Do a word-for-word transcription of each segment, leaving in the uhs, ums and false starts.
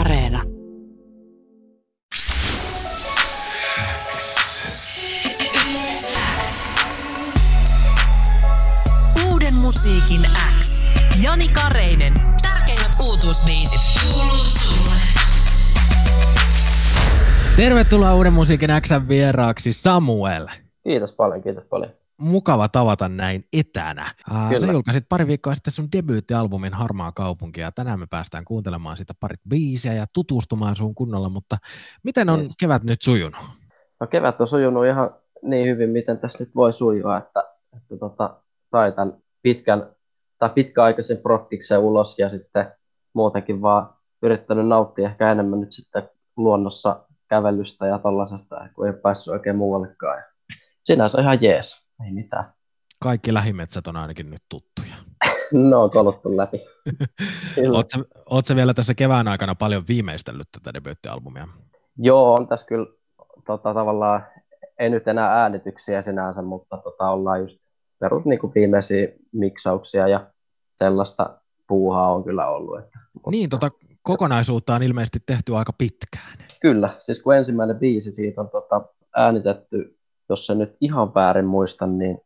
Areena. Uuden musiikin X. Jani Kareinen. Tärkeimmät uutuusbiisit. Kuuluu sulle. Tervetuloa Uuden musiikin X:n vieraaksi Samuel. Kiitos paljon, kiitos paljon. Mukava tavata näin etänä. Kyllä. Sä julkaisit pari viikkoa sitten sun debyyttialbumin Harmaa Kaupunki, ja tänään me päästään kuuntelemaan sitä parit biisiä ja tutustumaan sun kunnolla, mutta miten on yes. kevät nyt sujunut? No kevät on sujunut ihan niin hyvin, miten tässä nyt voi sujua, että, että tota, sai tämän pitkän, tai pitkäaikaisen prokkiksen ulos ja sitten muutenkin vaan yrittänyt nauttia ehkä enemmän nyt sitten luonnossa kävelystä ja tollaisesta, kun ei päässyt oikein muuallekaan. Sinänsä on ihan jees. Ei mitään. Kaikki lähimetsät on ainakin nyt tuttuja. No, on kolottu läpi. Oletko vielä tässä kevään aikana paljon viimeistellyt tätä debyyttialbumia? Joo, on tässä kyllä tota, tavallaan, ei nyt enää äänityksiä sinänsä, mutta tota, ollaan just perut niin kuin viimeisiä miksauksia ja sellaista puuhaa on kyllä ollut. Että, mutta... Niin, tota, kokonaisuutta on ilmeisesti tehty aika pitkään. Kyllä, siis kun ensimmäinen biisi siitä on tota, äänitetty, jos se nyt ihan väärin muistan, niin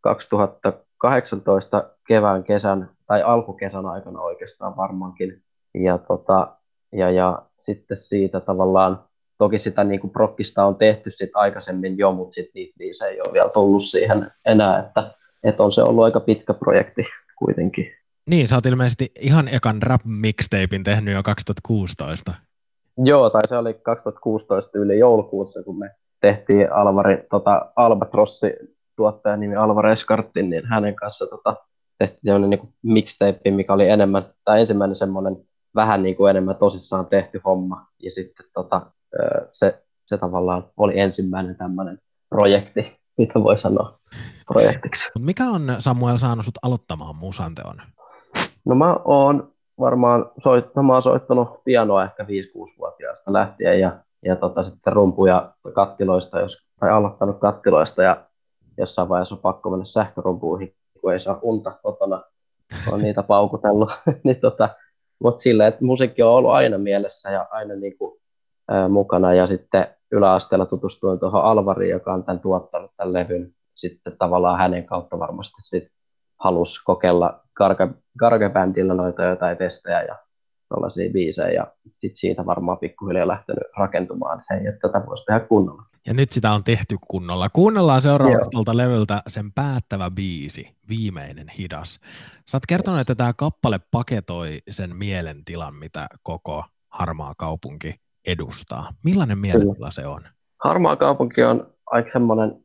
kaksituhattakahdeksantoista kevään kesän tai alkukesän aikana oikeastaan varmaankin. Ja, tota, ja, ja sitten siitä tavallaan, toki sitä niin kuin prokkista on tehty sit aikaisemmin jo, mutta sit niitä se ei ole vielä tullut siihen enää, että, että on se ollut aika pitkä projekti kuitenkin. Niin, sä oot ilmeisesti ihan ekan rap-mixtapein tehnyt jo kaksituhattakuusitoista. Joo, tai se oli kaksituhattakuusitoista yli joulukuussa, kun me tehtiin Alvari, tota, Albatrossi, tuottajan nimi Alvar Eskartin, niin hänen kanssa tota, tehtiin tämmöinen niinku mixtape, mikä oli enemmän, tai ensimmäinen semmoinen vähän niinku enemmän tosissaan tehty homma, ja sitten tota, se, se tavallaan oli ensimmäinen tämmöinen projekti, mitä voi sanoa projektiksi. Mikä on, Samuel, saanut sut aloittamaan musanteon? No mä oon varmaan soit, mä oon soittanut pianoa ehkä viisi-kuusi-vuotiaasta lähtien, ja Ja tota, sitten rumpuja kattiloista, jos, tai aloittanut kattiloista, ja jossain vaiheessa on pakko mennä sähkörumpuihin, kun ei saa unta kotona, on niitä paukutellut. niin tota, mutta silleen, että musiikki on ollut aina mielessä ja aina niinku, ää, mukana, ja sitten yläasteella tutustuin tuohon Alvariin, joka on tämän tuottanut tämän levyn. Sitten tavallaan hänen kautta varmasti sit halusi kokeilla gargebändillä noita jotain testejä ja tällaisia biisejä, ja sit siitä varmaan pikkuhiljaa lähtenyt rakentumaan, hei, että tätä voisi tehdä kunnolla. Ja nyt sitä on tehty kunnolla. Kuunnellaan seuraavaksi tuolta levyltä sen päättävä biisi, Viimeinen hidas. Sä oot kertonut, yes. että tämä kappale paketoi sen mielentilan, mitä koko Harmaa kaupunki edustaa. Millainen mielentila Kyllä. se on? Harmaa kaupunki on aika semmoinen,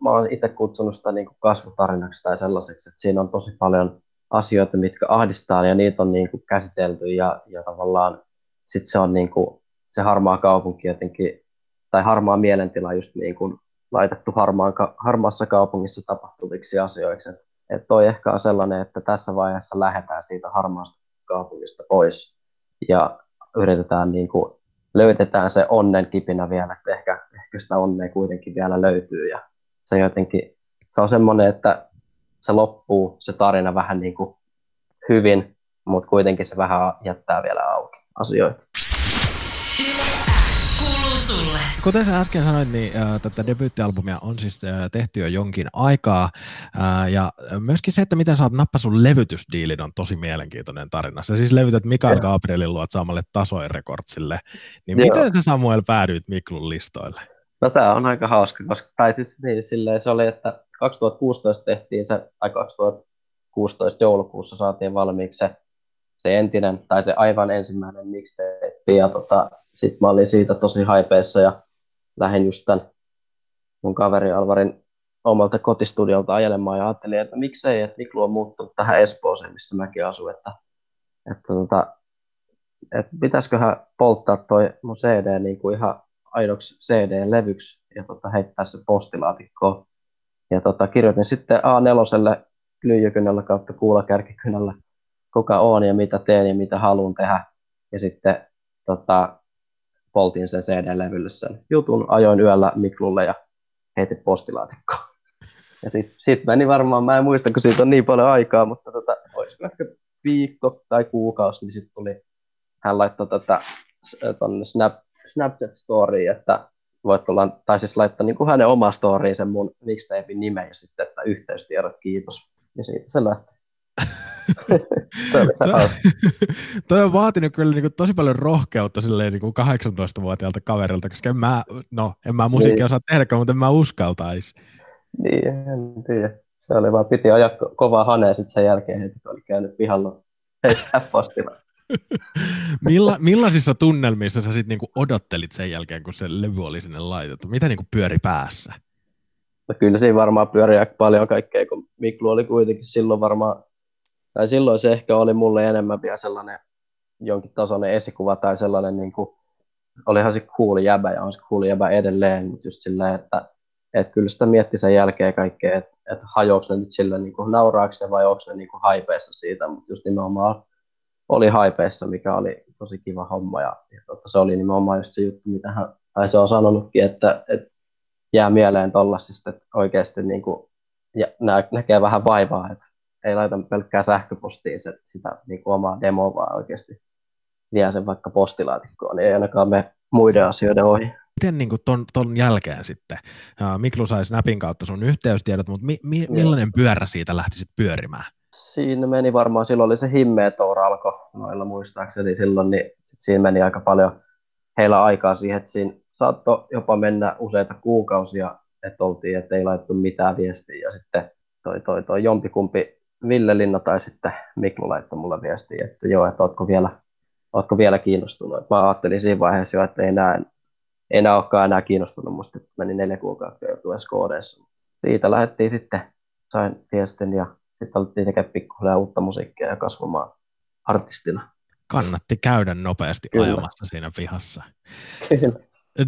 mä oon itse kutsunut sitä niin kuin kasvutarinaksi tai sellaiseksi, että siinä on tosi paljon asioita, mitkä ahdistaa, ja niitä on niin kuin käsitelty, ja, ja tavallaan sit se on niin kuin se harmaa kaupunki jotenkin, tai harmaa mielentila just niin kuin laitettu harmaan, harmaassa kaupungissa tapahtuviksi asioiksi. Et toi ehkä on sellainen, että tässä vaiheessa lähdetään siitä harmaasta kaupungista pois, ja yritetään niin kuin, löydetään se onnen kipinä vielä, että ehkä, ehkä sitä onnea kuitenkin vielä löytyy, ja se jotenkin, se on semmoinen, että se loppuu, se tarina vähän niin kuin hyvin, mutta kuitenkin se vähän jättää vielä auki asioita. Kuten sä äsken sanoit, niin äh, tätä debyyttialbumia on siis äh, tehty jo jonkin aikaa. Äh, ja myöskin se, että miten sä oot nappa sun levytysdiilin, on tosi mielenkiintoinen tarina. Sä siis levytät Mikael Gabrielin luot saamalle Tasoi Recordsille. Niin Joo. miten sä, Samuel, päädyit Miklun listoille? No tää on aika hauska, koska tai siis niin, silleen se oli, että kaksituhattakuusitoista tehtiin se, tai kaksituhattakuusitoista joulukuussa saatiin valmiiksi se, se entinen, tai se aivan ensimmäinen mixtape, ja tota, sit mä olin siitä tosi hypeissa, ja lähdin just tän mun kaveri Alvarin omalta kotistudiolta ajelemaan, ja ajattelin, että miksei, että Miklu on muuttunut tähän Espooseen, missä mäkin asun, että, että, tota, että pitäisköhän polttaa toi mun C D niin kuin ihan aidoksi C D-levyksi, ja tota, heittää se postilaatikkoon. Ja tota, kirjoitin sitten A neljälle lyijykynällä kautta kuulakärkikynällä, kuka on ja mitä teen ja mitä haluan tehdä. Ja sitten tota, poltin sen C D-levylle sen jutun, ajoin yöllä Miklulle ja heitin postilaatikkoon. Ja sitten sit meni varmaan, mä en muista, kun siitä on niin paljon aikaa, mutta tota, olisiko ehkä viikko tai kuukausi, niin sitten tuli hän laittoi tätä tuonne Snap, Snapchat-storyin, että voit olla, tai siis laittaa niin kuin hänen oma storyin sen mun mixtapein nimen ja sitten, että yhteystiedot, kiitos. Ja siitä se lähti. Se oli hauska. Toi on vaatinut kyllä niin kuin tosi paljon rohkeutta silleen niin kuin kahdeksantoistavuotiaalta kaverilta, koska en mä, no, en mä musiikkia niin osaa tehdäkään, mutta en mä uskaltaisi. Niin, en tiedä. Se oli vaan, piti ajaa kovaa hanea sitten sen jälkeen heti, kun oli käynyt pihalla heittää postilla. Milla, millaisissa tunnelmissa sä sitten niinku odottelit sen jälkeen, kun se levy oli sinne laitettu? Mitä niinku pyöri päässä? No kyllä siinä varmaan pyöri aika paljon kaikkea, kun Miklu oli kuitenkin silloin varmaan, tai silloin se ehkä oli mulle enemmän vielä sellainen jonkin tasoinen esikuva tai sellainen, niinku, olihan se cool jäbä ja on se cool jäbä edelleen, mutta just silleen, että et kyllä sitä mietti sen jälkeen kaikkea, että et hajoaks ne nyt sillä, niinku, nauraaks ne vai onks ne niinku haipeissa siitä, mutta just nimenomaan oli haipeissa, mikä oli tosi kiva homma, ja, ja totta, se oli nimenomaan just se juttu, mitä hän, tai se on sanonutkin, että et jää mieleen tollasista, että oikeasti niin kuin, ja nä, näkee vähän vaivaa, että ei laita pelkkää sähköpostiin se, sitä niin kuin omaa demoa, vaan oikeasti vie sen vaikka postilaatikkoon, niin ei ainakaan mene muiden asioiden ohi. Miten niin kuin ton, ton jälkeen sitten, Miklu sai Snapin kautta sun yhteystiedot, mutta mi, mi, millainen pyörä siitä lähti sitten pyörimään? Siinä meni varmaan, silloin oli se himmeä toura alkoi noilla muistaakseni silloin, niin sit siinä meni aika paljon heillä aikaa siihen, että siinä saattoi jopa mennä useita kuukausia, että oltiin, että ei laitettu mitään viestiä, ja sitten toi, toi, toi jompikumpi Ville Linna tai sitten Miklu laittoi mulle viestiä, että joo, että ootko vielä, ootko vielä kiinnostunut. Mä ajattelin siinä vaiheessa jo, että ei enää, ei enää olekaan enää kiinnostunut, musta meni neljä kuukautta joutua S K D:ssä. Siitä lähdettiin sitten, sain viestin ja sitten alettiin tekemään pikkuhiljaa uutta musiikkia ja kasvamaan artistina. Kannatti käydä nopeasti Kyllä. ajamassa siinä pihassa. Kyllä.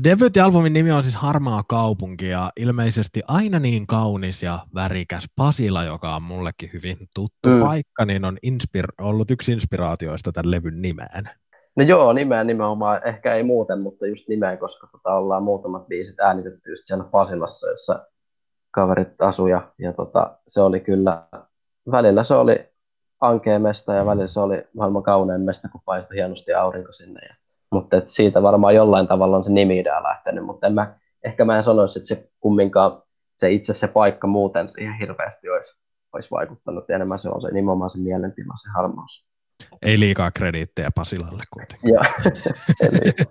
Debyyttialbumin nimi on siis Harmaa kaupunki ja ilmeisesti aina niin kaunis ja värikäs Pasila, joka on mullekin hyvin tuttu mm. paikka, niin on inspira- ollut yksi inspiraatioista tämän levyn nimeen. No joo, nimeen nimenomaan. Ehkä ei muuten, mutta just nimeen, koska tota ollaan muutamat biisit äänitetty just siellä Pasilassa, jossa kaverit asuu ja, ja tota, se oli kyllä... Välillä se oli ankea mesta ja välillä se oli maailman kaunein mesta, kun paistoi hienosti aurinko sinne. Ja, mutta et siitä varmaan jollain tavalla on se nimi idea lähtenyt, mutta en mä, ehkä mä en sanoisi, että se kumminkaan se itse se paikka muuten se ihan hirveästi olisi, olisi vaikuttanut. Ja enemmän se on se nimenomaan se mielentila, se harmaus. Ei liikaa krediittejä Pasilalle kuitenkin. Joo, ei liikaa.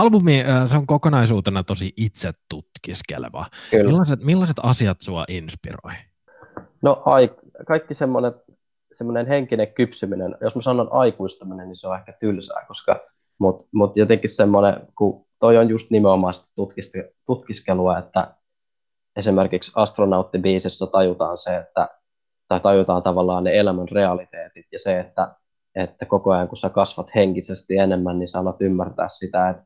Albumi, se on kokonaisuutena tosi itse tutkiskeleva. Millaiset, millaiset asiat sua inspiroi? No ai, kaikki semmoinen, semmoinen henkinen kypsyminen, jos mä sanon aikuistuminen, niin se on ehkä tylsää, koska, mut, mut jotenkin semmoinen, kun toi on just nimenomaan tutkiskelua, että esimerkiksi astronauttibiisissä tajutaan se, että, tai tajutaan tavallaan ne elämän realiteetit ja se, että, että koko ajan kun sä kasvat henkisesti enemmän, niin sä alat ymmärtää sitä, että,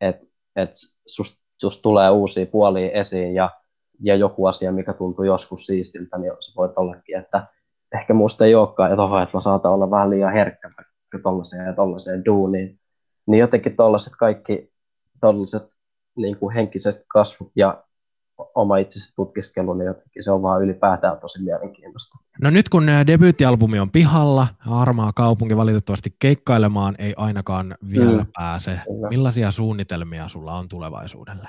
että, että susta sust tulee uusia puolia esiin ja ja joku asia, mikä tuntuu joskus siistiltä, niin se voi ollakin, että ehkä musta ei olekaan, että, oho, että mä saatan olla vähän liian herkkä vaikka tollaiseen ja tollaiseen duuniin. Niin jotenkin tollaiset kaikki tollaiset niin kuin henkiset kasvut ja oma itsensä tutkiskelu, niin jotenkin se on vaan ylipäätään tosi mielenkiintoista. No nyt kun debyyttialbumi on pihalla, Harmaa kaupunki valitettavasti keikkailemaan ei ainakaan vielä mm. pääse. Kyllä. Millaisia suunnitelmia sulla on tulevaisuudelle?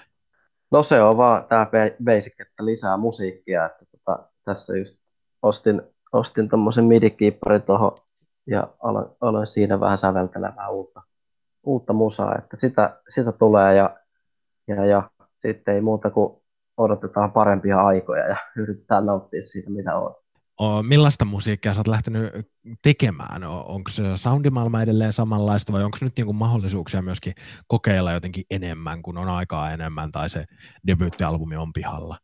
No se on vaan tämä basic, että lisää musiikkia, että tota, tässä just ostin, ostin tommosen midi-kiipparin tuohon ja aloin, aloin siinä vähän säveltelemään uutta, uutta musaa, että sitä, sitä tulee ja, ja, ja sitten ei muuta kuin odotetaan parempia aikoja ja yritetään nauttia siitä, mitä on. O, millaista musiikkia sä oot lähtenyt tekemään? Onko soundimaailma edelleen samanlaista vai onko nyt niinku mahdollisuuksia myöskin kokeilla jotenkin enemmän, kun on aikaa enemmän tai se debyyttialbumi on pihalla?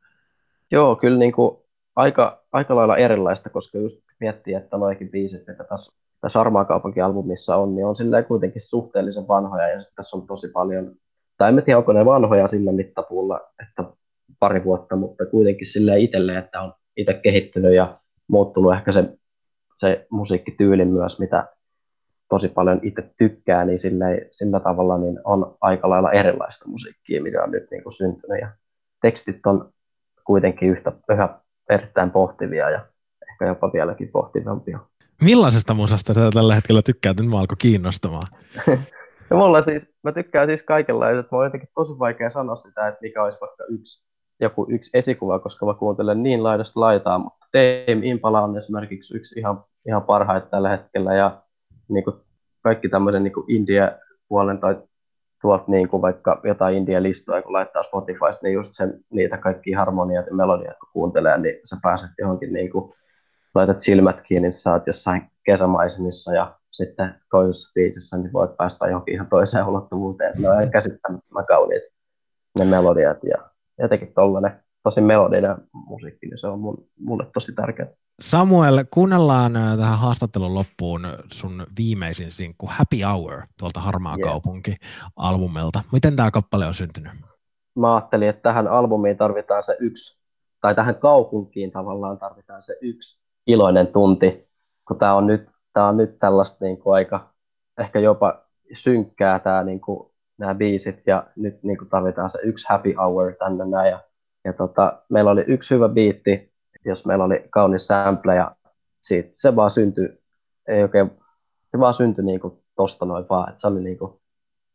Joo, kyllä niinku aika, aika lailla erilaista, koska just miettii, että noikin biisit, mitä tässä, tässä Harmaa kaupunki -albumissa on, niin on silleen kuitenkin suhteellisen vanhoja ja tässä on tosi paljon, tai en tiedä, onko ne vanhoja sillä mittapuulla, että pari vuotta, mutta kuitenkin silleen itselleen, että on itse kehittynyt ja muuttunut ehkä se, se musiikkityyli myös, mitä tosi paljon itse tykkää, niin sillä, sillä tavalla niin on aika lailla erilaista musiikkia, mitä on nyt niin kuin syntynyt. Ja tekstit on kuitenkin yhtä, yhä erittäin pohtivia ja ehkä jopa vieläkin pohtivampia. Millaisesta musasta sä tällä hetkellä tykkäät? Nyt mä alkoi kiinnostamaan. No mulla siis, mä tykkään siis kaikenlaista. Mä oon jotenkin tosi vaikea sanoa sitä, että mikä olisi vaikka yksi, joku yksi esikuva, koska mä kuuntelen niin laidasta laitaa, mutta Tame Impala on esimerkiksi yksi ihan, ihan parhaita tällä hetkellä, ja niin kuin kaikki tämmöisen niin kuin India-puolen tai tuolta niin kuin vaikka jotain India-listoja, kun laittaa Spotifysta, niin just sen, niitä kaikkia harmoniat ja melodiat, kun kuuntelee, niin sä pääset johonkin niin kuin, laitat silmät kiinni, sä oot jossain kesämaisemissa ja sitten toisessa biisissä, niin voit päästä johonkin ihan toiseen ulottuvuuteen. Ne on ihan käsittämättömän kauniit ne melodiat ja jotenkin tollainen tosi melodinen musiikki, niin se on mun, mulle tosi tärkeää. Samuel, kuunnellaan tähän haastattelun loppuun sun viimeisin sinkku Happy Hour tuolta Harmaa yeah. kaupunki-albumelta. Miten tämä kappale on syntynyt? Mä ajattelin, että tähän albumiin tarvitaan se yksi, tai tähän kaupunkiin tavallaan tarvitaan se yksi iloinen tunti, kun tää on nyt Tämä on nyt tällaista niin kuin aika, ehkä jopa synkkää tämä, niin kuin, nämä biisit, ja nyt niin kuin tarvitaan se yksi happy hour tänne näin. Ja, ja tota, meillä oli yksi hyvä biitti, jos meillä oli kaunis sample, ja siitä se vaan syntyi, ei oikein, se vaan syntyi niin kuin tosta noin vaan, että se oli niin kuin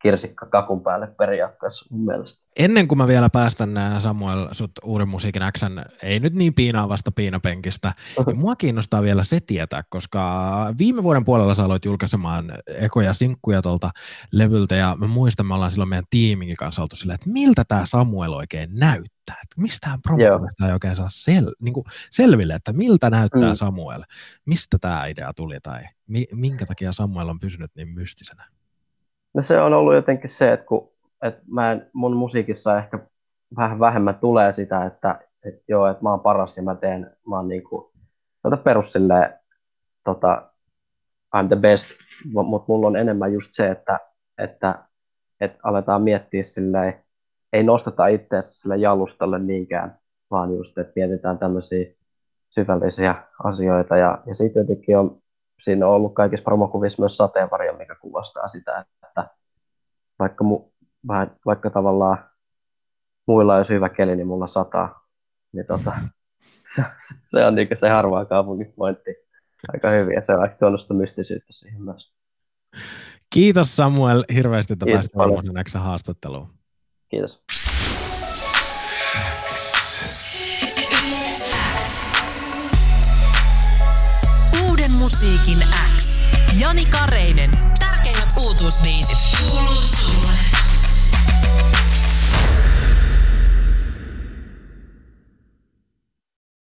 kirsikka kakun päälle periaatteessa mun mielestä. Ennen kuin mä vielä päästän Samuel sut Uuden musiikin X:n, ei nyt niin piinaavasta piinapenkistä, niin mua kiinnostaa vielä se tietää, koska viime vuoden puolella sä aloit julkaisemaan ekoja sinkkuja tuolta levyltä, ja mä muistan, me ollaan silloin meidän tiiminkin kanssa oltu silleen, että miltä tää Samuel oikein näyttää, että mistään promotista ei oikein saa sel- niin kuin selville, että miltä näyttää mm. Samuel, mistä tää idea tuli, tai mi- minkä takia Samuel on pysynyt niin mystisenä? No se on ollut jotenkin se, että, kun, että mä en, mun musiikissa ehkä vähän vähemmän tulee sitä, että, että joo, että mä oon paras ja mä teen, mä oon niin kuin, perus silleen, tota, I'm the best, mutta mulla on enemmän just se, että, että, että aletaan miettiä silleen, ei nosteta itseänsä sille jalustalle niinkään, vaan just, että mietitään tämmöisiä syvällisiä asioita, ja, ja sitten jotenkin on, siinä on ollut kaikissa promokuvissa myös sateenvarjo, mikä kuvastaa sitä, että vaikka, mu, vaikka tavallaan muilla olisi hyvä keli, niin mulla sataa. Niin tota, se, se on niin kuin se Harmaa kaupungin pointti aika hyvin, ja se on aika tuonnosta mystisyyttä siihen myös. Kiitos Samuel hirveästi, että pääsit Uuden X:n haastatteluun. Kiitos. Musiikin X. Jani Kareinen. Tärkeimmät uutuusbiisit. Kuuluu sulle.